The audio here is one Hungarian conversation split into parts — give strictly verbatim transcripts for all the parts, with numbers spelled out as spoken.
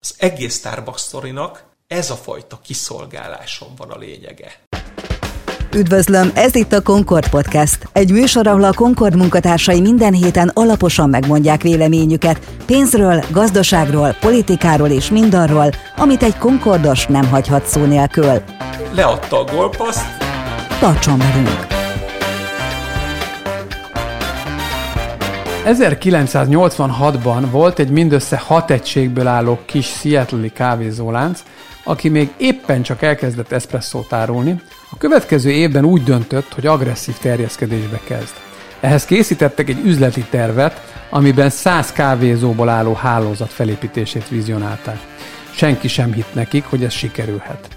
Az egész Starbucks sztorinak ez a fajta kiszolgáláson van a lényege. Üdvözlöm, ez itt a Concord Podcast. Egy műsor, ahol a Concord munkatársai minden héten alaposan megmondják véleményüket pénzről, gazdaságról, politikáról és mindarról, amit egy Concordos nem hagyhat szó nélkül. Leadta a gólpaszt. Tartson velünk! ezerkilencszáznyolcvanhatban volt egy mindössze hat egységből álló kis Seattle-i kávézólánc, aki még éppen csak elkezdett eszpresszót árulni. A következő évben úgy döntött, hogy agresszív terjeszkedésbe kezd. Ehhez készítettek egy üzleti tervet, amiben száz kávézóból álló hálózat felépítését vizionálták. Senki sem hitt nekik, hogy ez sikerülhet.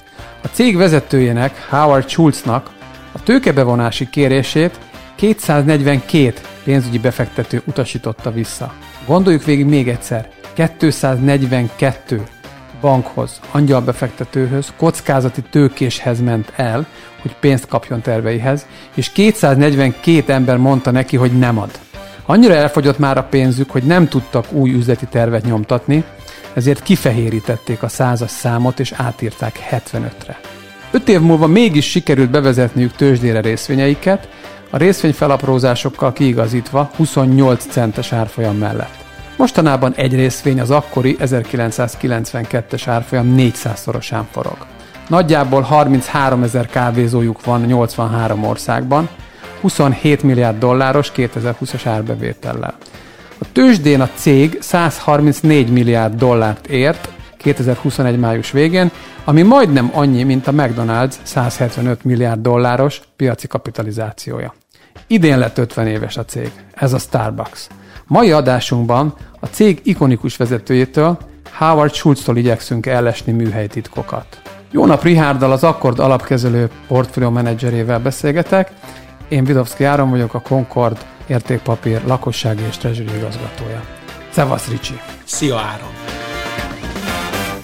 A cég vezetőjének, Howard Schultznak a tőkebevonási kérését kétszáznegyvenkettő pénzügyi befektető utasította vissza. Gondoljuk végig még egyszer, kétszáznegyvenkettő bankhoz, angyalbefektetőhöz, kockázati tőkéshez ment el, hogy pénzt kapjon terveihez, és kétszáznegyvenkettő ember mondta neki, hogy nem ad. Annyira elfogyott már a pénzük, hogy nem tudtak új üzleti tervet nyomtatni, ezért kifehérítették a százas számot és átírták hetvenötre. Öt év múlva mégis sikerült bevezetniük tőzsdére részvényeiket, a részvényfelaprózásokkal kiigazítva huszonnyolc centes árfolyam mellett. Mostanában egy részvény az akkori ezerkilencszázkilencvenkettes árfolyam négyszázszorosán forog. Nagyjából harmincháromezer kávézójuk van nyolcvanhárom országban, huszonhét milliárd dolláros kétezerhúszas árbevétellel. A tőzsdén a cég százharmincnégy milliárd dollárt ért kétezerhuszonegy május végén, ami majdnem annyi, mint a McDonald's százhetvenöt milliárd dolláros piaci kapitalizációja. Idén lett ötven éves a cég, ez a Starbucks. Mai adásunkban a cég ikonikus vezetőjétől, Howard Schultztól igyekszünk ellesni műhelytitkokat. Jónap Richárddal, az Akkord alapkezelő portfólió menedzserével beszélgetek. Én Vidovszki Áron vagyok, a Concord értékpapír lakossági és treasury igazgatója. Szevasz, Ricsi! Szia, Áron!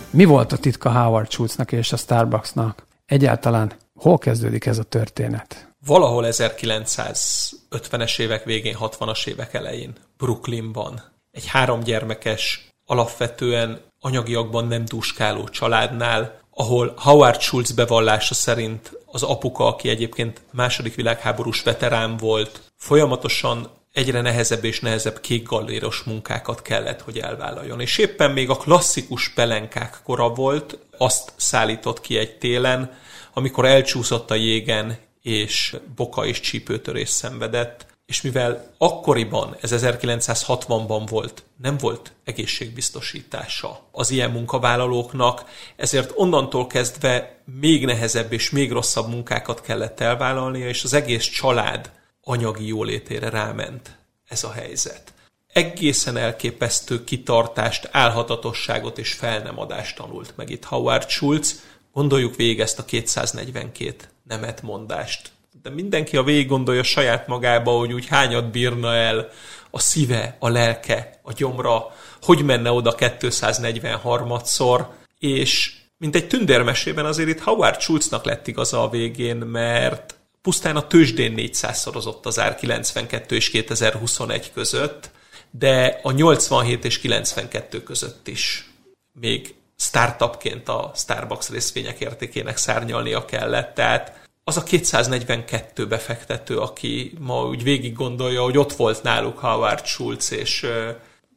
Mi volt a titka Howard Schultznak és a Starbucksnak? Egyáltalán hol kezdődik ez a történet? Valahol ezerkilencszázötvenes évek végén, hatvanas évek elején Brooklynban egy háromgyermekes, alapvetően anyagiakban nem dúskáló családnál, ahol Howard Schultz bevallása szerint az apuka, aki egyébként második világháborús veterán volt, folyamatosan egyre nehezebb és nehezebb kékgalléros munkákat kellett, hogy elvállaljon. És éppen még a klasszikus pelenkák kora volt, azt szállított ki egy télen, amikor elcsúszott a jégen, és boka és csípőtörés szenvedett, és mivel akkoriban, ez ezerkilencszázhatvanban volt, nem volt egészségbiztosítása az ilyen munkavállalóknak, ezért onnantól kezdve még nehezebb és még rosszabb munkákat kellett elvállalnia, és az egész család anyagi jólétére ráment ez a helyzet. Egészen elképesztő kitartást, álhatatosságot és felnemadást tanult meg itt Howard Schultz. Gondoljuk végig ezt a kétszáznegyvenkettő nemet mondást. De mindenki, a végig gondolja saját magába, hogy úgy hányat bírna el a szíve, a lelke, a gyomra, hogy menne oda kétszáznegyvenharmadszor, és mint egy tündérmesében azért itt Howard Schultznak lett igaza a végén, mert pusztán a tőzsdén négyszázszorozott az ár kilencvenkettő és kétezerhuszonegy között, de a nyolcvanhét és kilencvenkettő között is még startupként a Starbucks részvények értékének szárnyalnia kellett. Tehát az a kétszáznegyvenkettő befektető, aki ma úgy végig gondolja, hogy ott volt náluk Howard Schultz, és uh,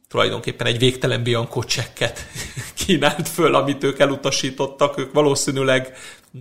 tulajdonképpen egy végtelen bianco csekket kínált föl, amit ők elutasítottak, ők valószínűleg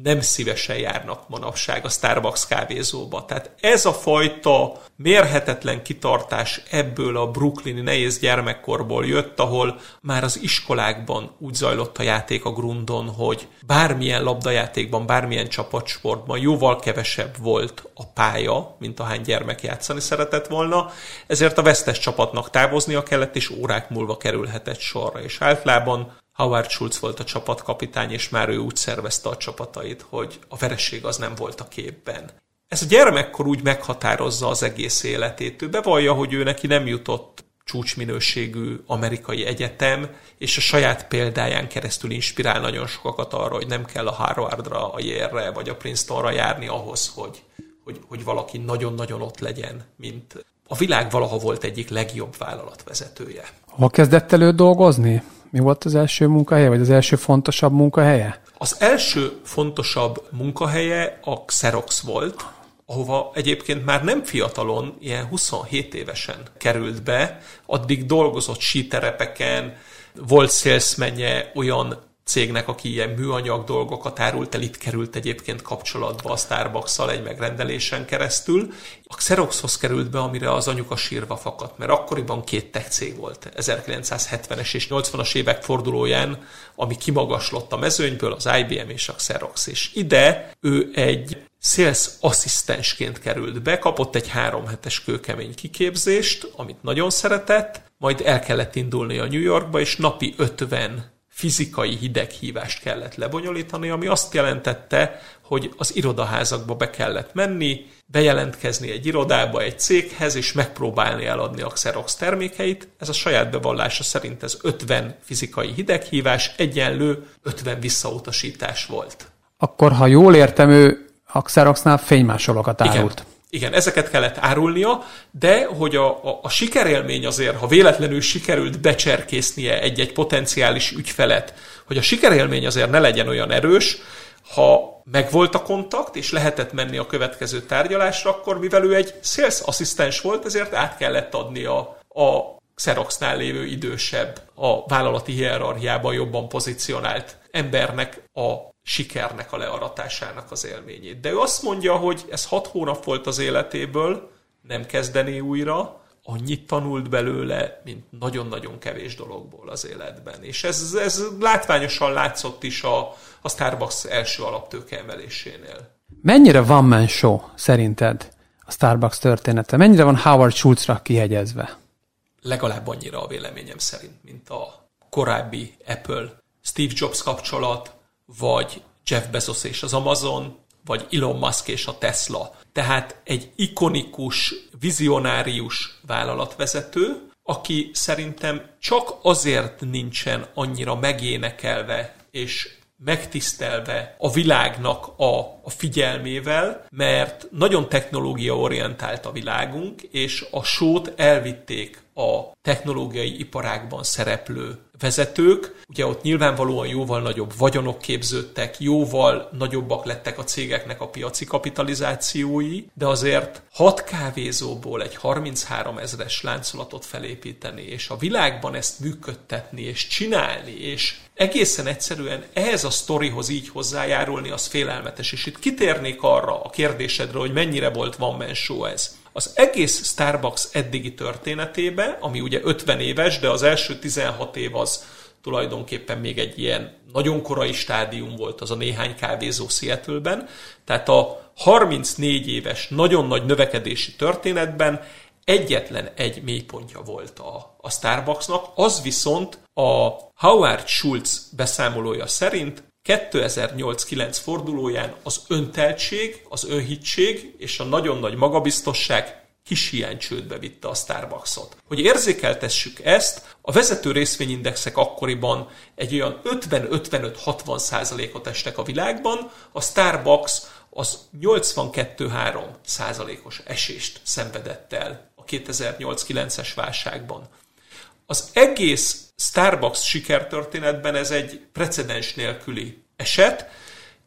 nem szívesen járnak manapság a Starbucks kávézóba. Tehát ez a fajta mérhetetlen kitartás ebből a brooklyni nehéz gyermekkorból jött, ahol már az iskolákban úgy zajlott a játék a grundon, hogy bármilyen labdajátékban, bármilyen csapatsportban jóval kevesebb volt a pálya, mint ahány gyermek játszani szeretett volna, ezért a vesztes csapatnak távoznia kellett, és órák múlva kerülhetett sorra, és általában Howard Schultz volt a csapatkapitány, és már ő úgy szervezte a csapatait, hogy a vereség az nem volt a képben. Ez a gyermekkor úgy meghatározza az egész életét. Ő bevallja, hogy ő neki nem jutott csúcsminőségű amerikai egyetem, és a saját példáján keresztül inspirál nagyon sokakat arra, hogy nem kell a Harvardra, a Yale-re vagy a Princetonra járni ahhoz, hogy, hogy, hogy valaki nagyon-nagyon ott legyen, mint a világ valaha volt egyik legjobb vállalatvezetője. Hol kezdett elő dolgozni? Mi volt az első munkahelye, vagy az első fontosabb munkahelye? Az első fontosabb munkahelye a Xerox volt, ahova egyébként már nem fiatalon, ilyen huszonhét évesen került be, addig dolgozott síterepeken, volt szélszmenje olyan cégnek, aki ilyen műanyag dolgokat árult el, itt került egyébként kapcsolatba a Starbucks-szal egy megrendelésen keresztül. A Xeroxhoz került be, amire az anyuka sírva fakadt, mert akkoriban két tech cég volt, ezerkilencszázhetvenes és nyolcvanas évek fordulóján, ami kimagaslott a mezőnyből, az I B M és a Xerox. És ide ő egy sales asszisztensként került be, kapott egy három hetes kőkemény kiképzést, amit nagyon szeretett, majd el kellett indulni a New Yorkba, és napi ötven fizikai hideghívást kellett lebonyolítani, ami azt jelentette, hogy az irodaházakba be kellett menni, bejelentkezni egy irodába, egy céghez, és megpróbálni eladni a Xerox termékeit. Ez a saját bevallása szerint ez ötven fizikai hideghívás, egyenlő ötven visszautasítás volt. Akkor, ha jól értem, ő a Xeroxnál fénymásolokat árult. Igen. Igen, ezeket kellett árulnia, de hogy a, a, a sikerélmény azért, ha véletlenül sikerült becserkésznie egy-egy potenciális ügyfelet, hogy a sikerélmény azért ne legyen olyan erős, ha megvolt a kontakt, és lehetett menni a következő tárgyalásra, akkor mivel ő egy sales asszisztens volt, ezért át kellett adni a, a Xeroxnál lévő idősebb, a vállalati hierarchiában jobban pozícionált embernek a sikernek a learatásának az élményét. De ő azt mondja, hogy ez hat hónap volt az életéből, nem kezdené újra, annyit tanult belőle, mint nagyon-nagyon kevés dologból az életben. És ez, ez látványosan látszott is a, a Starbucks első alaptőke emelésénél. Mennyire van man show szerinted a Starbucks története? Mennyire van Howard Schultzra kihegyezve? Legalább annyira a véleményem szerint, mint a korábbi Apple, Steve Jobs kapcsolat, vagy Jeff Bezos és az Amazon, vagy Elon Musk és a Tesla. Tehát egy ikonikus, vizionárius vállalatvezető, aki szerintem csak azért nincsen annyira megénekelve és megtisztelve a világnak a, a figyelmével, mert nagyon technológiaorientált a világunk, és a sót elvitték a technológiai iparágban szereplő vezetők. Ugye ott nyilvánvalóan jóval nagyobb vagyonok képződtek, jóval nagyobbak lettek a cégeknek a piaci kapitalizációi, de azért hat kávézóból egy harminchárom ezres láncolatot felépíteni, és a világban ezt működtetni, és csinálni, és egészen egyszerűen ehhez a sztorihoz így hozzájárulni, az félelmetes. És itt kitérnék arra a kérdésedre, hogy mennyire volt one man show ez. Az egész Starbucks eddigi történetébe, ami ugye ötven éves, de az első tizenhat év az tulajdonképpen még egy ilyen nagyon korai stádium volt, az a néhány kávézó Seattle-ben. Tehát a harmincnégy éves, nagyon nagy növekedési történetben egyetlen egy mélypontja volt a, a Starbucksnak, az viszont a Howard Schultz beszámolója szerint kétezer-nyolc-kilenc fordulóján az önteltség, az önhitség és a nagyon nagy magabiztosság kis hiány csődbe vitte a Starbucksot. Hogy érzékeltessük ezt, a vezető részvényindexek akkoriban egy olyan ötven-ötvenöt-hatvan százalékot estek a világban, a Starbucks az nyolcvankettő-három százalékos esést szenvedett el a kétezer-nyolc-kilences válságban. Az egész Starbucks sikertörténetben ez egy precedens nélküli eset,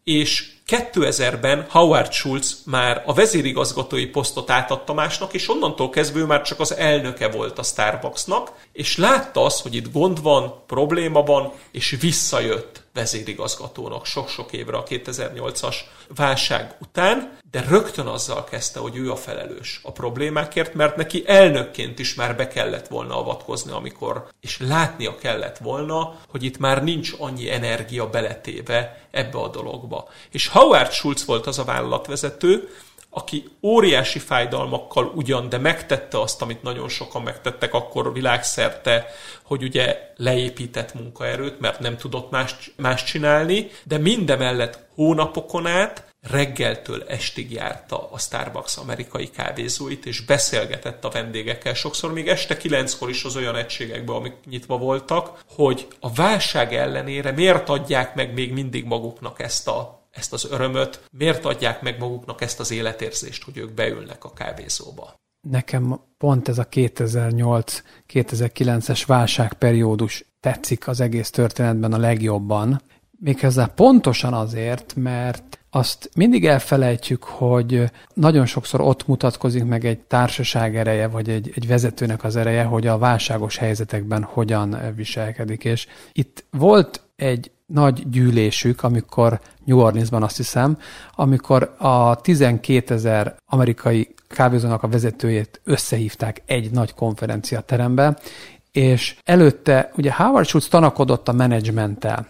és kétezerben Howard Schultz már a vezérigazgatói posztot átadta másnak, és onnantól kezdve ő már csak az elnöke volt a Starbucksnak, és látta azt, hogy itt gond van, probléma van, és visszajött vezérigazgatónak sok-sok évre a kétezer-nyolcas válság után, de rögtön azzal kezdte, hogy ő a felelős a problémákért, mert neki elnökként is már be kellett volna avatkozni, amikor, és látnia kellett volna, hogy itt már nincs annyi energia beletéve ebbe a dologba. És Howard Schultz volt az a vállalatvezető, aki óriási fájdalmakkal ugyan, de megtette azt, amit nagyon sokan megtettek akkor világszerte, hogy ugye leépített munkaerőt, mert nem tudott más, más csinálni, de mindemellett hónapokon át reggeltől estig járta a Starbucks amerikai kávézóit, és beszélgetett a vendégekkel sokszor, még este kilenckor is az olyan egységekben, amik nyitva voltak, hogy a válság ellenére miért adják meg még mindig maguknak ezt a ezt az örömöt, miért adják meg maguknak ezt az életérzést, hogy ők beülnek a kávézóba? Nekem pont ez a kétezer-nyolc-kétezer-kilences válságperiódus tetszik az egész történetben a legjobban. Méghozzá pontosan azért, mert azt mindig elfelejtjük, hogy nagyon sokszor ott mutatkozik meg egy társaság ereje, vagy egy, egy vezetőnek az ereje, hogy a válságos helyzetekben hogyan viselkedik. És itt volt egy nagy gyűlésük, amikor New Orleansban azt hiszem, amikor a tizenkét ezer amerikai kávézónak a vezetőjét összehívták egy nagy konferenciaterembe, és előtte ugye Howard Schultz tanakodott a menedzsmenttel,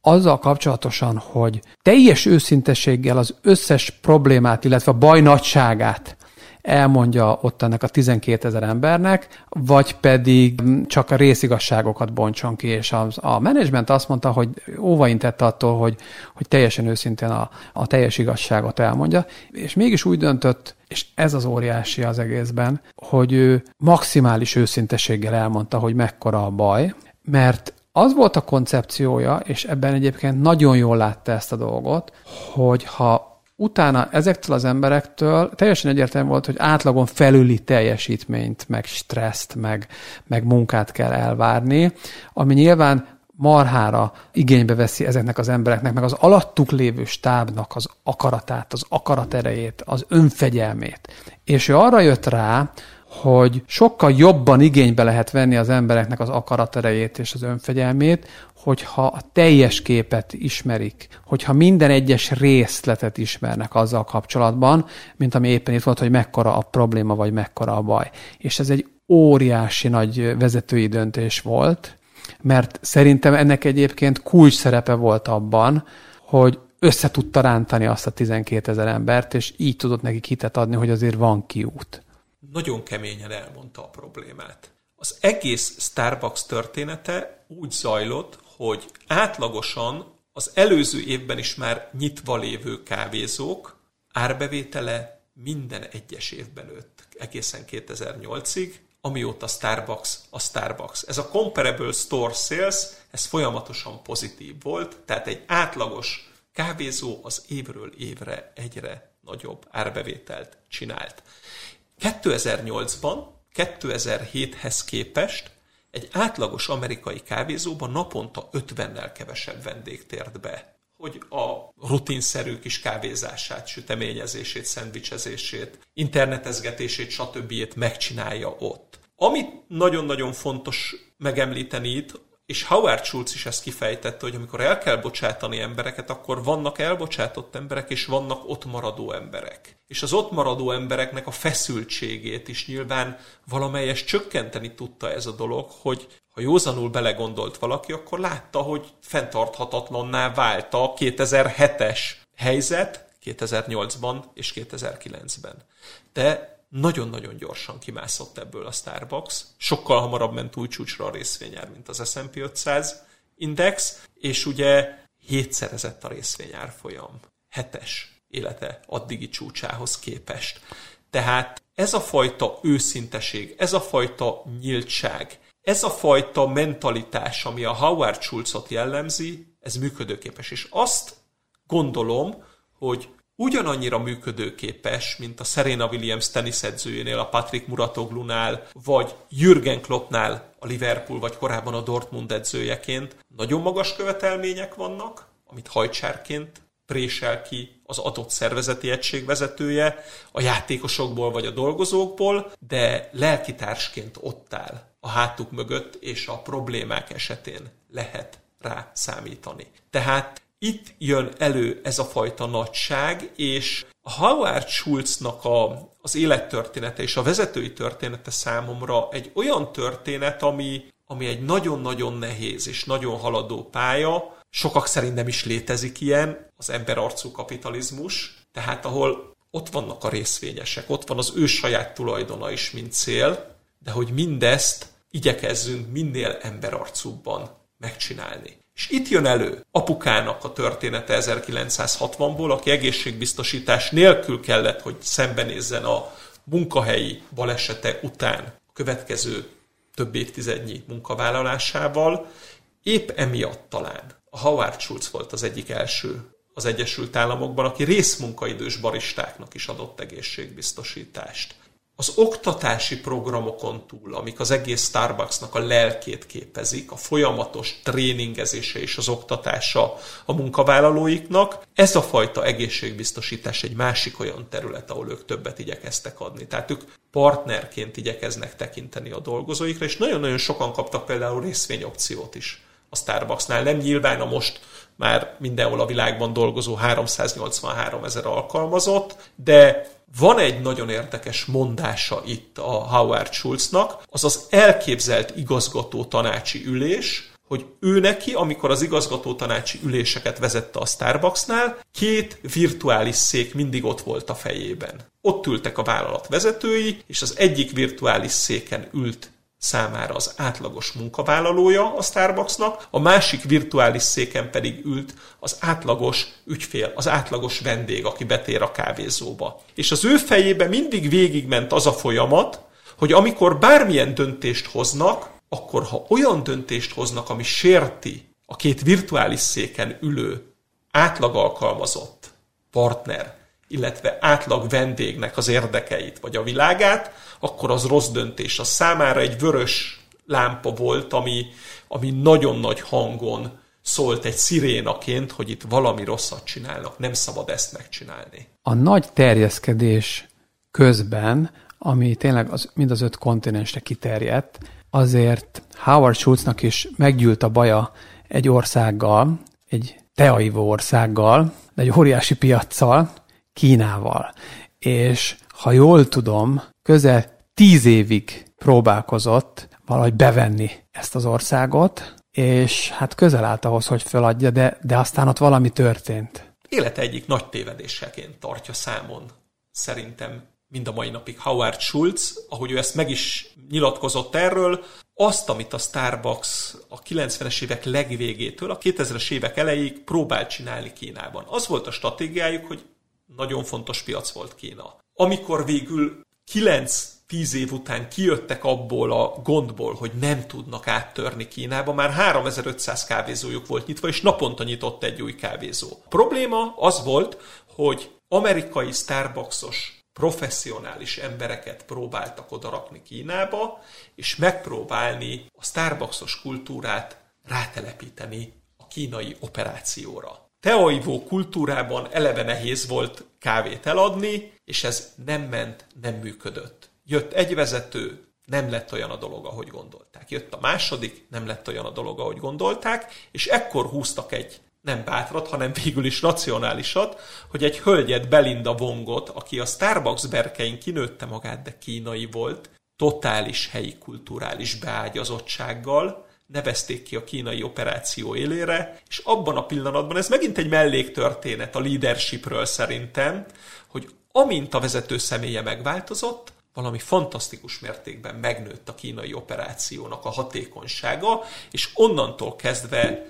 azzal kapcsolatosan, hogy teljes őszintességgel az összes problémát, illetve a baj nagyságát elmondja ott ennek a tizenkét ezer embernek, vagy pedig csak a részigazságokat bontson ki, és a, a menedzsment azt mondta, hogy óvaintette attól, hogy, hogy teljesen őszintén a, a teljes igazságot elmondja, és mégis úgy döntött, és ez az óriási az egészben, hogy ő maximális őszintességgel elmondta, hogy mekkora a baj, mert az volt a koncepciója, és ebben egyébként nagyon jól látta ezt a dolgot, hogy ha utána ezektől az emberektől teljesen egyértelmű volt, hogy átlagon felüli teljesítményt, meg stresszt, meg, meg munkát kell elvárni, ami nyilván marhára igénybe veszi ezeknek az embereknek, meg az alattuk lévő stábnak az akaratát, az akaraterejét, az önfegyelmét. És ő arra jött rá, hogy sokkal jobban igénybe lehet venni az embereknek az akaraterejét és az önfegyelmét, hogyha a teljes képet ismerik, hogyha minden egyes részletet ismernek azzal kapcsolatban, mint ami éppen itt volt, hogy mekkora a probléma, vagy mekkora a baj. És ez egy óriási nagy vezetői döntés volt, mert szerintem ennek egyébként kulcs szerepe volt abban, hogy össze tudta rántani azt a tizenkét ezer embert, és így tudott nekik hitet adni, hogy azért van kiút. Nagyon keményen elmondta a problémát. Az egész Starbucks története úgy zajlott, hogy átlagosan az előző évben is már nyitva lévő kávézók árbevétele minden egyes évben nőtt, egészen kétezer-nyolcig, amióta Starbucks a Starbucks. Ez a Comparable Store Sales, ez folyamatosan pozitív volt, tehát egy átlagos kávézó az évről évre egyre nagyobb árbevételt csinált. kétezer-nyolcban, kétezer-héthez képest egy átlagos amerikai kávézóban naponta ötvennel kevesebb vendég tért be, hogy a rutinszerű kis kávézását, süteményezését, szendvicsezését, internetezgetését, stb. Megcsinálja ott. Amit nagyon-nagyon fontos megemlíteni itt, és Howard Schultz is ezt kifejtette, hogy amikor el kell bocsátani embereket, akkor vannak elbocsátott emberek, és vannak ott maradó emberek. És az ott maradó embereknek a feszültségét is nyilván valamelyest csökkenteni tudta ez a dolog, hogy ha józanul belegondolt valaki, akkor látta, hogy fenntarthatatlanná vált a kétezer-hetes helyzet kétezer-nyolcban és kétezer-kilencben. De nagyon-nagyon gyorsan kimászott ebből a Starbucks, sokkal hamarabb ment új csúcsra a részvényár, mint az es end pí ötszáz index, és ugye hétszerezett a részvényárfolyam, hetes élete addigi csúcsához képest. Tehát ez a fajta őszinteség, ez a fajta nyíltság, ez a fajta mentalitás, ami a Howard Schultzot jellemzi, ez működőképes. És azt gondolom, hogy ugyanannyira működőképes, mint a Serena Williams teniszedzőjénél, a Patrick Mouratoglunál, vagy Jürgen Kloppnál a Liverpool, vagy korábban a Dortmund edzőjeként. Nagyon magas követelmények vannak, amit hajcsárként présel ki az adott szervezeti egység vezetője, a játékosokból vagy a dolgozókból, de lelkitársként ott áll a hátuk mögött, és a problémák esetén lehet rá számítani. Tehát itt jön elő ez a fajta nagyság, és a Howard Schultznak a, az élettörténete és a vezetői története számomra egy olyan történet, ami, ami egy nagyon-nagyon nehéz és nagyon haladó pálya. Sokak szerint nem is létezik ilyen, az emberarcú kapitalizmus, tehát ahol ott vannak a részvényesek, ott van az ő saját tulajdona is, mint cél, de hogy mindezt igyekezzünk minél emberarcúbban megcsinálni. És itt jön elő apukának a története ezerkilencszázhatvanból, aki egészségbiztosítás nélkül kellett, hogy szembenézzen a munkahelyi balesete után a következő több évtizednyi munkavállalásával. Épp emiatt talán a Howard Schultz volt az egyik első az Egyesült Államokban, aki részmunkaidős baristáknak is adott egészségbiztosítást. az oktatási programokon túl, amik az egész Starbucksnak a lelkét képezik, a folyamatos tréningezése és az oktatása a munkavállalóiknak, ez a fajta egészségbiztosítás egy másik olyan terület, ahol ők többet igyekeztek adni. Tehát ők partnerként igyekeznek tekinteni a dolgozóikra, és nagyon-nagyon sokan kaptak például részvényopciót is a Starbucksnál. Nem nyilván a most már mindenhol a világban dolgozó háromszáznyolcvanhárom ezer alkalmazott, de van egy nagyon érdekes mondása itt a Howard Schultznak, az az elképzelt igazgató tanácsi ülés, hogy ő neki, amikor az igazgató tanácsi üléseket vezette a Starbucksnál, két virtuális szék mindig ott volt a fejében. Ott ültek a vállalat vezetői, és az egyik virtuális széken ült számára az átlagos munkavállalója a Starbucksnak, a másik virtuális széken pedig ült az átlagos ügyfél, az átlagos vendég, aki betér a kávézóba. És az ő fejébe mindig végigment az a folyamat, hogy amikor bármilyen döntést hoznak, akkor ha olyan döntést hoznak, ami sérti a két virtuális széken ülő átlag alkalmazott partner, illetve átlag vendégnek az érdekeit vagy a világát, akkor az rossz döntés. Az számára egy vörös lámpa volt, ami, ami nagyon nagy hangon szólt egy szirénaként, hogy itt valami rosszat csinálnak, nem szabad ezt megcsinálni. A nagy terjeszkedés közben, ami tényleg az, mind az öt kontinensre kiterjedt, azért Howard Schultznak is meggyűlt a baja egy országgal, egy teaivó országgal, de egy óriási piaccal, Kínával. És ha jól tudom, közel tíz évig próbálkozott valahogy bevenni ezt az országot, és hát közel állt ahhoz, hogy feladja, de, de aztán ott valami történt. Élete egyik nagy tévedéseként tartja számon, szerintem mind a mai napig Howard Schultz, ahogy ő ezt meg is nyilatkozott erről, azt, amit a Starbucks a kilencvenes évek legvégétől a kétezres évek elejéig próbált csinálni Kínában. Az volt a stratégiájuk, hogy nagyon fontos piac volt Kína. Amikor végül kilenc-tíz év után kijöttek abból a gondból, hogy nem tudnak áttörni Kínába, már háromezer-ötszáz kávézójuk volt nyitva, és naponta nyitott egy új kávézó. A probléma az volt, hogy amerikai Starbucksos professzionális embereket próbáltak odarakni Kínába, és megpróbálni a Starbucksos kultúrát rátelepíteni a kínai operációra. Teaivó kultúrában eleve nehéz volt kávét eladni, és ez nem ment, nem működött. Jött egy vezető, nem lett olyan a dolog, ahogy gondolták. Jött a második, nem lett olyan a dolog, ahogy gondolták, és ekkor húztak egy nem bátrat, hanem végül is racionálisat, hogy egy hölgyet, Belinda Wongot, aki a Starbucks berkein kinőtte magát, de kínai volt, totális helyi kulturális beágyazottsággal nevezték ki a kínai operáció élére, és abban a pillanatban, ez megint egy melléktörténet a leadershipről szerintem, hogy amint a vezető személye megváltozott, valami fantasztikus mértékben megnőtt a kínai operációnak a hatékonysága, és onnantól kezdve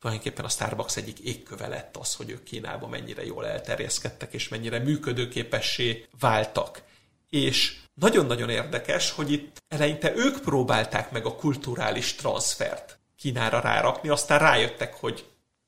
tulajdonképpen a Starbucks egyik égköve lett az, hogy ők Kínában mennyire jól elterjeszkedtek, és mennyire működőképessé váltak. És nagyon-nagyon érdekes, hogy itt eleinte ők próbálták meg a kulturális transfert Kínára rárakni, aztán rájöttek, hogy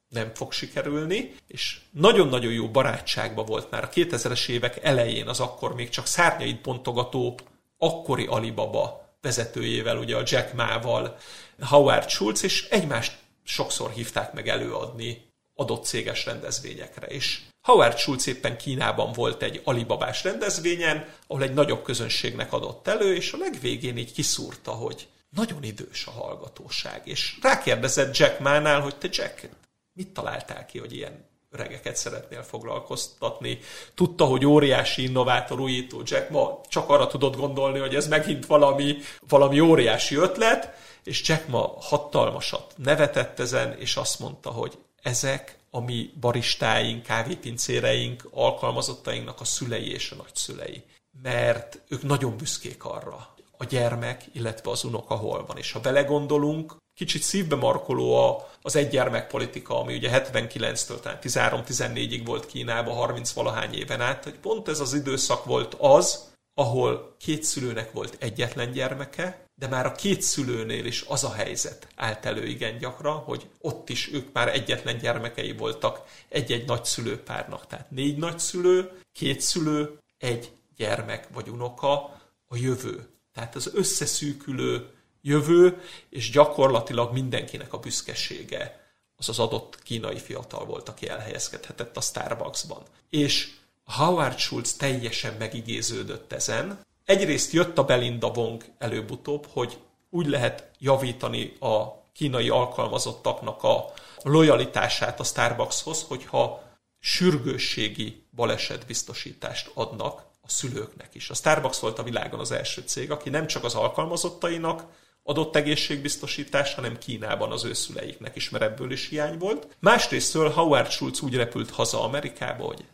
nem fog sikerülni, és nagyon-nagyon jó barátságban volt már a kétezres évek elején az akkor még csak szárnyait bontogató akkori Alibaba vezetőjével, ugye a Jack Ma-val, Howard Schultz, és egymást sokszor hívták meg előadni adott céges rendezvényekre is. Howard Schultz éppen Kínában volt egy alibabás rendezvényen, ahol egy nagyobb közönségnek adott elő, és a legvégén így kiszúrta, hogy nagyon idős a hallgatóság. És rákérdezett Jack Ma-nál, hogy te Jack, mit találtál ki, hogy ilyen öregeket szeretnél foglalkoztatni? Tudta, hogy óriási innovátor, újító Jack Ma, csak arra tudott gondolni, hogy ez megint valami, valami óriási ötlet, és Jack Ma hatalmasat nevetett ezen, és azt mondta, hogy ezek a mi baristáink, kávépincéreink, alkalmazottainknak a szülei és a nagyszülei. Mert ők nagyon büszkék arra, a gyermek, illetve az unoka hol van. És ha belegondolunk, kicsit szívbe markoló az egygyermekpolitika, ami ugye hetvenkilenctől, tehát tizenhárom-tizennégyig volt Kínában, harminc-valahány éven át, hogy pont ez az időszak volt az, ahol két szülőnek volt egyetlen gyermeke, de már a két szülőnél is az a helyzet állt elő igen gyakran, hogy ott is ők már egyetlen gyermekei voltak egy-egy nagyszülőpárnak. Tehát négy nagyszülő, két szülő, egy gyermek vagy unoka, a jövő. Tehát az összeszűkülő jövő, és gyakorlatilag mindenkinek a büszkesége az az adott kínai fiatal volt, aki elhelyezkedhetett a Starbucksban. És Howard Schultz teljesen megigéződött ezen. Egyrészt jött a Belinda Wong előbb-utóbb, hogy úgy lehet javítani a kínai alkalmazottaknak a lojalitását a Starbuckshoz, hogyha sürgősségi balesetbiztosítást adnak a szülőknek is. A Starbucks volt a világon az első cég, aki nem csak az alkalmazottainak adott egészségbiztosítást, hanem Kínában az ő szüleiknek is, mert ebből is hiány volt. Másrésztől Howard Schultz úgy repült haza Amerikába, hogy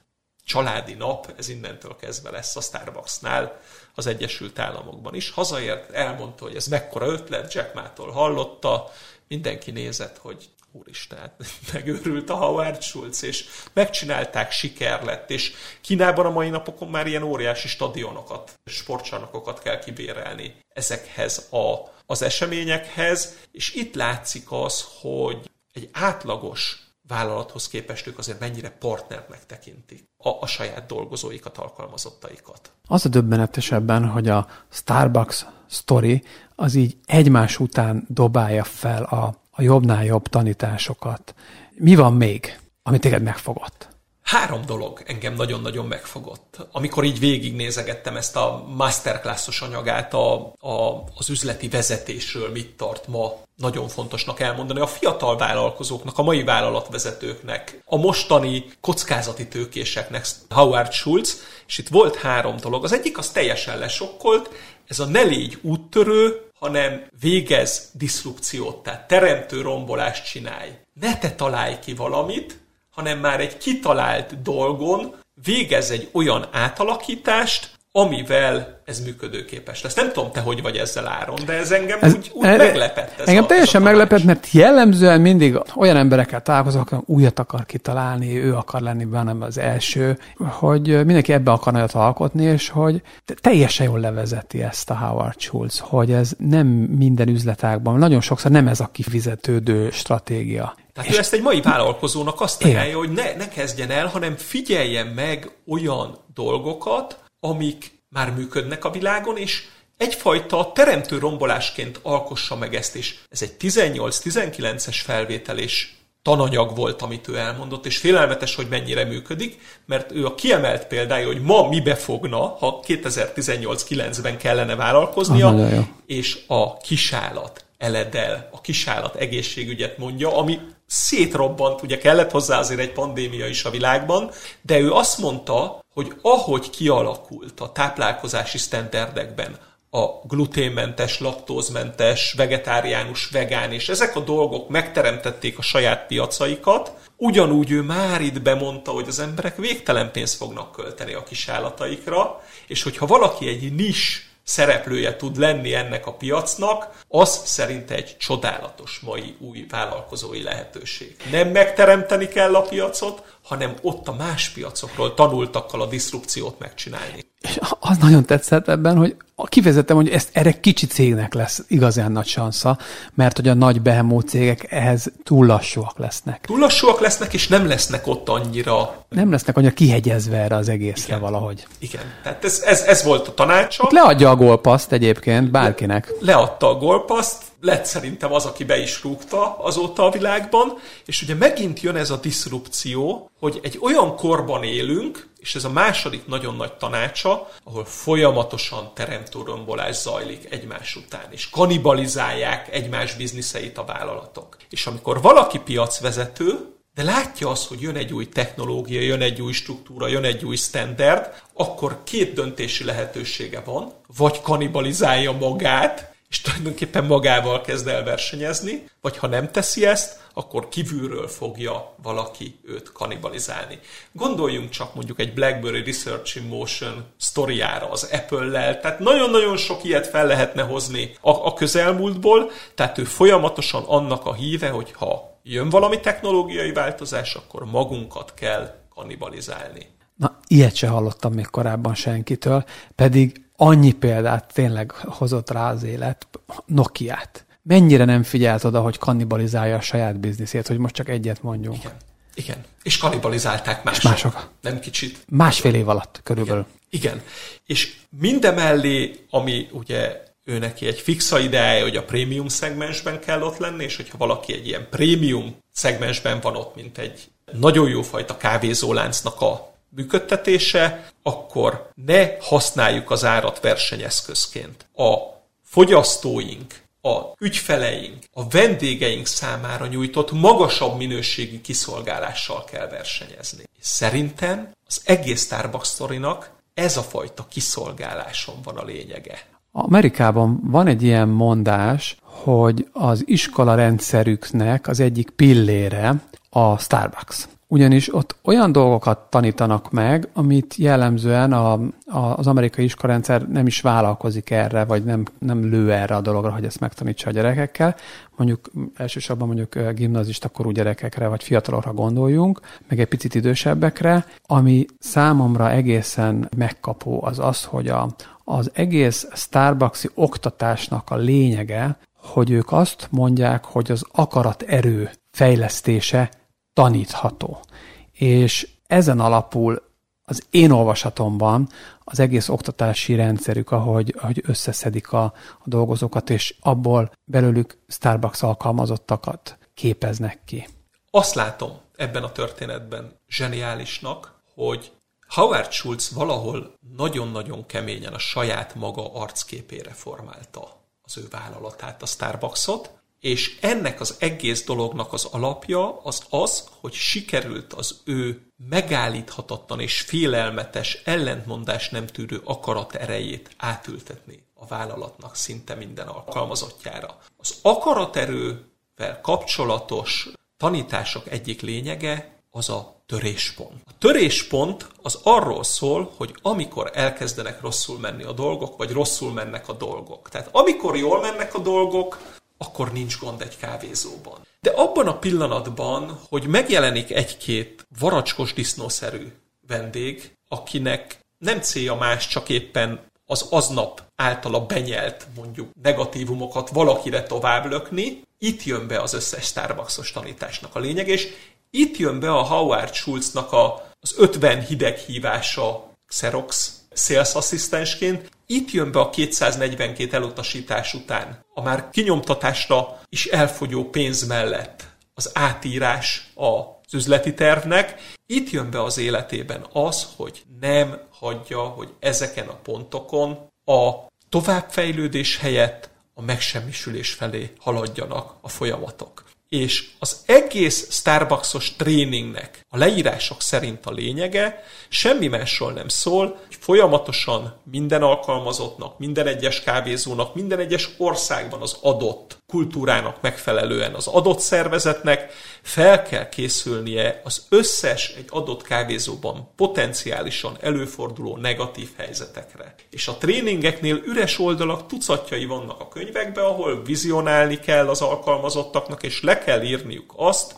családi nap, ez innentől kezdve lesz a Starbucksnál, az Egyesült Államokban is. Hazaért, elmondta, hogy ez mekkora ötlet, Jack Mától hallotta, mindenki nézett, hogy úristen, megőrült a Howard Schultz, és megcsinálták, siker lett, és Kínában a mai napokon már ilyen óriási stadionokat, sportcsarnokokat kell kibérelni ezekhez a, az eseményekhez, és itt látszik az, hogy egy átlagos vállalathoz képest ők azért mennyire partnernek tekintik a, a saját dolgozóikat, alkalmazottaikat. Az a döbbenetesebben, hogy a Starbucks sztori az így egymás után dobálja fel a, a jobbnál jobb tanításokat. Mi van még, ami téged megfogott? Három dolog engem nagyon-nagyon megfogott. Amikor így végignézegettem ezt a masterclassos anyagát a, a, az üzleti vezetésről, mit tart ma, nagyon fontosnak elmondani a fiatal vállalkozóknak, a mai vállalatvezetőknek, a mostani kockázati tőkéseknek, Howard Schultz, és itt volt három dolog. Az egyik az teljesen lesokkolt, ez a ne légy úttörő, hanem végez diszrupciót, tehát teremtő rombolást csinálj. Ne te találj ki valamit, hanem már egy kitalált dolgon végez egy olyan átalakítást, amivel ez működőképes lesz. Nem tudom, te hogy vagy ezzel, Áron, de ez engem ez, úgy, úgy ez, meglepett. Ez engem a, teljesen ez meglepett, mert jellemzően mindig olyan emberekkel találkozok, akik újat akar kitalálni, ő akar lenni bennem az első, hogy mindenki ebbe akar nagyot alkotni, és hogy teljesen jól levezeti ezt a Howard Schultz, hogy ez nem minden üzletágban, nagyon sokszor nem ez a kifizetődő stratégia. Tehát és ő ezt egy mai vállalkozónak azt ajánlja, hogy ne, ne kezdjen el, hanem figyeljen meg olyan dolgokat, amik már működnek a világon, és egyfajta teremtő rombolásként alkossa meg ezt is. Ez egy tizennyolc-tizenkilences felvételés tananyag volt, amit ő elmondott, és félelmetes, hogy mennyire működik, mert ő a kiemelt példája, hogy ma mibe fogna, ha kétezer-tizennyolc-kilencben kellene vállalkoznia, ah, és a kisállat eledel, a kisállat egészségügyet mondja, ami szétrobbant, ugye kellett hozzá azért egy pandémia is a világban, de ő azt mondta, hogy ahogy kialakult a táplálkozási sztenderdekben a gluténmentes, laktózmentes, vegetáriánus, vegán, és ezek a dolgok megteremtették a saját piacaikat, ugyanúgy ő már itt bemondta, hogy az emberek végtelen pénzt fognak költeni a kisállataikra, és hogyha valaki egy nis szereplője tud lenni ennek a piacnak, az szerinte egy csodálatos mai új vállalkozói lehetőség. Nem megteremteni kell a piacot, hanem ott a más piacokról tanultakkal a diszrupciót megcsinálni. És az nagyon tetszett ebben, hogy kifejezettem, hogy ezt erre kicsi cégnek lesz igazán nagy szansza, mert hogy a nagy behemó cégek ehhez túl lassúak lesznek. Túl lassúak lesznek, és nem lesznek ott annyira... Nem lesznek annyira kihegyezve erre az egészre. Igen, valahogy. Igen, tehát ez, ez, ez volt a tanácsa. Itt leadja a gólpaszt egyébként bárkinek. Le, leadta a gólpaszt, lett szerintem az, aki be is rúgta azóta a világban, és ugye megint jön ez a diszrupció, hogy egy olyan korban élünk, és ez a második nagyon nagy tanácsa, ahol folyamatosan teremtő rombolás zajlik egymás után, és kanibalizálják egymás bizniszeit a vállalatok. És amikor valaki piacvezető, de látja azt, hogy jön egy új technológia, jön egy új struktúra, jön egy új standard, akkor két döntési lehetősége van, vagy kanibalizálja magát, és tulajdonképpen magával kezd el versenyezni, vagy ha nem teszi ezt, akkor kívülről fogja valaki őt kanibalizálni. Gondoljunk csak mondjuk egy BlackBerry Research in Motion sztoriára az Apple-lel, tehát nagyon-nagyon sok ilyet fel lehetne hozni a, a közelmúltból, tehát ő folyamatosan annak a híve, hogy ha jön valami technológiai változás, akkor magunkat kell kanibalizálni. Na, ilyet se hallottam még korábban senkitől, pedig annyi példát tényleg hozott rá az élet, Nokiát. Mennyire nem figyelt oda, hogy kannibalizálja a saját bizniszét, hogy most csak egyet mondjunk. Igen. Igen. És kanibalizálták mások. És mások. Nem kicsit. Másfél év alatt körülbelül. Igen. Igen. És mindemellé, ami ugye ő neki egy fixa ideája, hogy a prémium szegmensben kell ott lenni, és hogyha valaki egy ilyen prémium szegmensben van ott, mint egy nagyon jófajta kávézóláncnak a működtetése, akkor ne használjuk az árat versenyeszközként. A fogyasztóink, a ügyfeleink, a vendégeink számára nyújtott magasabb minőségi kiszolgálással kell versenyezni. És szerintem az egész Starbucks sztorinak ez a fajta kiszolgáláson van a lényege. Amerikában van egy ilyen mondás, hogy az iskola rendszerüknek az egyik pillére a Starbucks. Ugyanis ott olyan dolgokat tanítanak meg, amit jellemzően a, a, az amerikai iskolarendszer nem is vállalkozik erre, vagy nem, nem lő erre a dologra, hogy ezt megtanítsa a gyerekekkel. Mondjuk elsősorban mondjuk gimnazista korú gyerekekre, vagy fiatalokra gondoljunk, meg egy picit idősebbekre. Ami számomra egészen megkapó az az, hogy a, az egész Starbucks-i oktatásnak a lényege, hogy ők azt mondják, hogy az akaraterő fejlesztése tanítható. És ezen alapul az én olvasatomban az egész oktatási rendszerük, ahogy, ahogy összeszedik a, a dolgozókat, és abból belőlük Starbucks alkalmazottakat képeznek ki. Azt látom ebben a történetben zseniálisnak, hogy Howard Schultz valahol nagyon-nagyon keményen a saját maga arcképére formálta az ő vállalatát, a Starbucksot, és ennek az egész dolognak az alapja az az, hogy sikerült az ő megállíthatatlan és félelmetes, ellentmondás nem tűrő akarat erejét átültetni a vállalatnak szinte minden alkalmazottjára. Az akaraterővel kapcsolatos tanítások egyik lényege az a töréspont. A töréspont az arról szól, hogy amikor elkezdenek rosszul menni a dolgok, vagy rosszul mennek a dolgok. Tehát amikor jól mennek a dolgok, akkor nincs gond egy kávézóban. De abban a pillanatban, hogy megjelenik egy-két varacskos disznószerű vendég, akinek nem célja más, csak éppen az aznap általa benyelt mondjuk negatívumokat valakire tovább lökni, itt jön be az összes Starbucks-os tanításnak a lényeg, és itt jön be a Howard Schultznak a, az ötven hideghívása Xerox sales asszisztensként. Itt jön be a kétszáznegyvenkét elutasítás után, a már kinyomtatásra is elfogyó pénz mellett az átírás az üzleti tervnek. Itt jön be az életében az, hogy nem hagyja, hogy ezeken a pontokon a továbbfejlődés helyett a megsemmisülés felé haladjanak a folyamatok. És az egész Starbucks-os tréningnek a leírások szerint a lényege semmi másról nem szól, hogy folyamatosan minden alkalmazottnak, minden egyes kávézónak, minden egyes országban az adott kultúrának megfelelően az adott szervezetnek fel kell készülnie az összes egy adott kávézóban potenciálisan előforduló negatív helyzetekre. És a tréningeknél üres oldalak tucatjai vannak a könyvekben, ahol vizionálni kell az alkalmazottaknak, és le kell írniuk azt,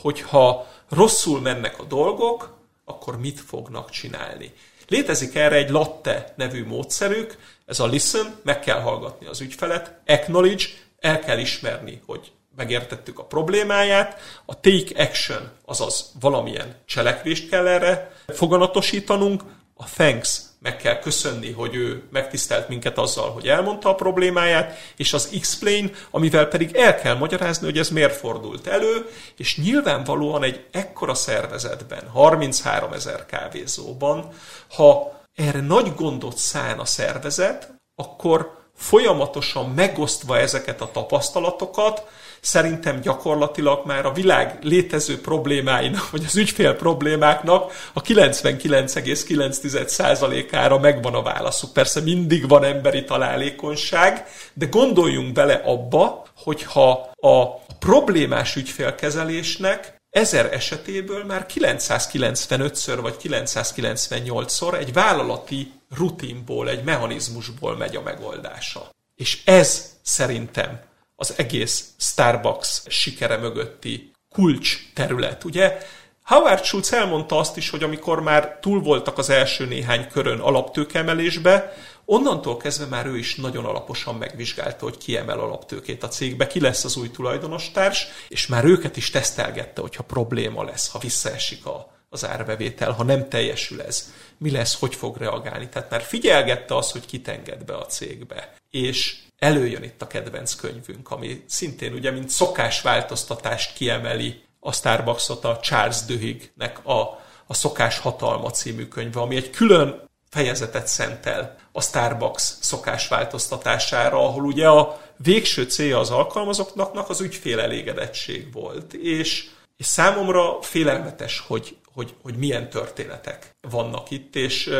hogyha rosszul mennek a dolgok, akkor mit fognak csinálni. Létezik erre egy latte nevű módszerük, ez a listen, meg kell hallgatni az ügyfelet, acknowledge, el kell ismerni, hogy megértettük a problémáját, a take action, azaz valamilyen cselekvést kell erre foganatosítanunk, a thanks, meg kell köszönni, hogy ő megtisztelt minket azzal, hogy elmondta a problémáját, és az explain, amivel pedig el kell magyarázni, hogy ez miért fordult elő, és nyilvánvalóan egy ekkora szervezetben, harmincháromezer kávézóban, ha erre nagy gondot szán a szervezet, akkor folyamatosan megosztva ezeket a tapasztalatokat, szerintem gyakorlatilag már a világ létező problémáinak, vagy az ügyfél problémáknak a kilencvenkilenc egész kilenc százalékára megvan a válaszuk. Persze mindig van emberi találékonyság, de gondoljunk bele abba, hogyha a problémás ügyfélkezelésnek ezer esetéből már kilencszázkilencvenötször vagy kilencszázkilencvennyolcszor egy vállalati rutinból, egy mechanizmusból megy a megoldása. És ez szerintem az egész Starbucks sikere mögötti kulcs terület. Ugye Howard Schultz elmondta azt is, hogy amikor már túl voltak az első néhány körön alaptőkeemelésbe, Onnantól kezdve már ő is nagyon alaposan megvizsgálta, hogy ki emel alaptőkét a cégbe, ki lesz az új tulajdonostárs, és már őket is tesztelgette, hogyha probléma lesz, ha visszaesik a, az árbevétel, ha nem teljesül ez, mi lesz, hogy fog reagálni. Tehát már figyelgette azt, hogy kit enged be a cégbe. És előjön itt a kedvenc könyvünk, ami szintén ugye, mint szokásváltoztatást kiemeli a Starbucksot, a Charles Duhiggnek a, a Szokás Hatalma című könyve, ami egy külön fejezetet szentel a Starbucks szokásváltoztatására, ahol ugye a végső célja az alkalmazottaknak az ügyfél elégedettség volt. És, és számomra félelmetes, hogy, hogy, hogy milyen történetek vannak itt, és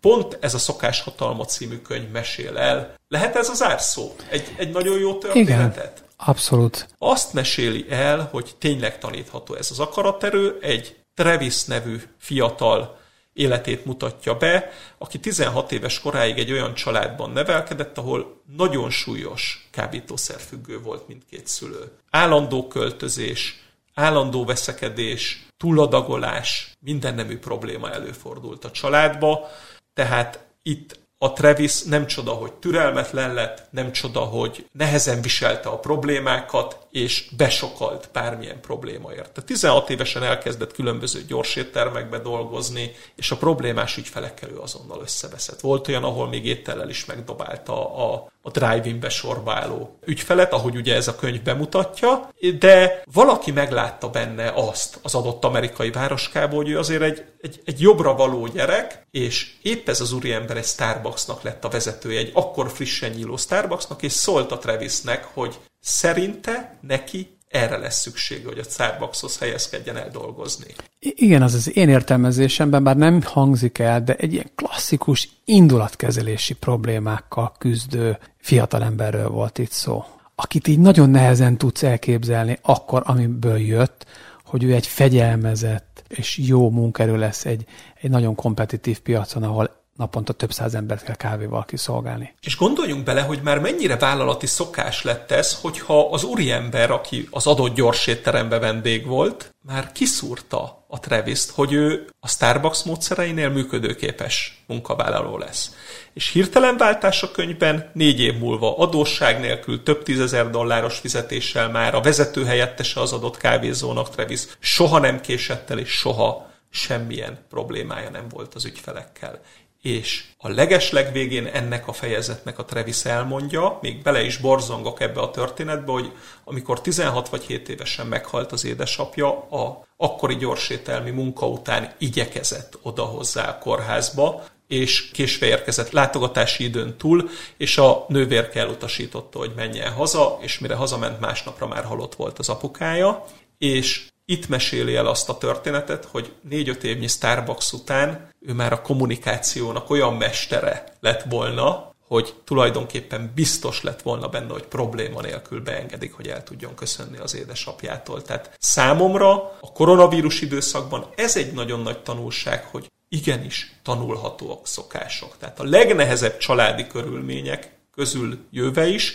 pont ez a Szokás Hatalma című könyv mesél el. Lehet ez az árszó? Egy, egy nagyon jó történetet? Igen, abszolút. Azt meséli el, hogy tényleg tanítható ez az akaraterő. Egy Travis nevű fiatal életét mutatja be, aki tizenhat éves koráig egy olyan családban nevelkedett, ahol nagyon súlyos kábítószerfüggő volt mindkét szülő. Állandó költözés, állandó veszekedés, túladagolás, mindennemű probléma előfordult a családba, tehát itt a Travis nem csoda, hogy türelmetlen lett, nem csoda, hogy nehezen viselte a problémákat, és besokalt bármilyen problémaért. tizenhat évesen elkezdett különböző gyorséttermekbe dolgozni, és a problémás ügyfelekkel ő azonnal összeveszett. Volt olyan, ahol még étellel is megdobálta a, a drive-inbe sorba álló ügyfelet, ahogy ugye ez a könyv bemutatja, de valaki meglátta benne azt az adott amerikai városkából, hogy ő azért egy, egy, egy jobbra való gyerek, és épp ez az úriember egy Starbucksnak lett a vezetője, egy akkor frissen nyíló Starbucksnak, és szólt a Travisnek, hogy szerinte neki erre lesz szüksége, hogy a Starbuckshoz helyezkedjen el dolgozni. Igen, az az én értelmezésemben bár nem hangzik el, de egy ilyen klasszikus indulatkezelési problémákkal küzdő fiatalemberről volt itt szó, akit így nagyon nehezen tudsz elképzelni akkor, amiből jött, hogy ő egy fegyelmezett és jó munkaerő lesz egy, egy nagyon kompetitív piacon, ahol naponta több száz embert kell kávéval kiszolgálni. És gondoljunk bele, hogy már mennyire vállalati szokás lett ez, hogyha az úriember, aki az adott gyorsétterembe vendég volt, már kiszúrta a Travist, hogy ő a Starbucks módszereinél működőképes munkavállaló lesz. És hirtelen váltás a könyvben, négy év múlva adósság nélkül több tízezer dolláros fizetéssel már a vezető helyettese az adott kávézónak Travis soha nem késett el, és soha semmilyen problémája nem volt az ügyfelekkel. És a legeslegvégén ennek a fejezetnek a Travis elmondja, még bele is borzongok ebbe a történetbe, hogy amikor tizenhat vagy hét évesen meghalt az édesapja, a akkori gyorsételmi munka után igyekezett oda hozzá a kórházba, és késve érkezett látogatási időn túl, és a nővérke elutasította, hogy menjen haza, és mire hazament, másnapra már halott volt az apukája, és itt meséli el azt a történetet, hogy négy-öt évnyi Starbucks után ő már a kommunikációnak olyan mestere lett volna, hogy tulajdonképpen biztos lett volna benne, hogy probléma nélkül beengedik, hogy el tudjon köszönni az édesapjától. Tehát számomra a koronavírus időszakban ez egy nagyon nagy tanulság, hogy igenis tanulhatóak szokások. Tehát a legnehezebb családi körülmények közül jöve is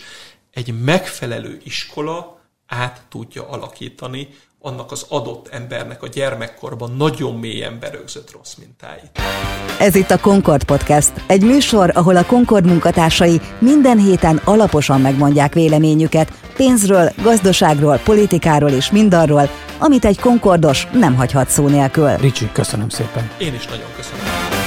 egy megfelelő iskola át tudja alakítani annak az adott embernek a gyermekkorban nagyon mélyen berögzött rossz mintáit. Ez itt a Concord Podcast, egy műsor, ahol a Concord munkatársai minden héten alaposan megmondják véleményüket pénzről, gazdaságról, politikáról és mindarról, amit egy Concordos nem hagyhat szó nélkül. Ricsi, köszönöm szépen. Én is nagyon köszönöm.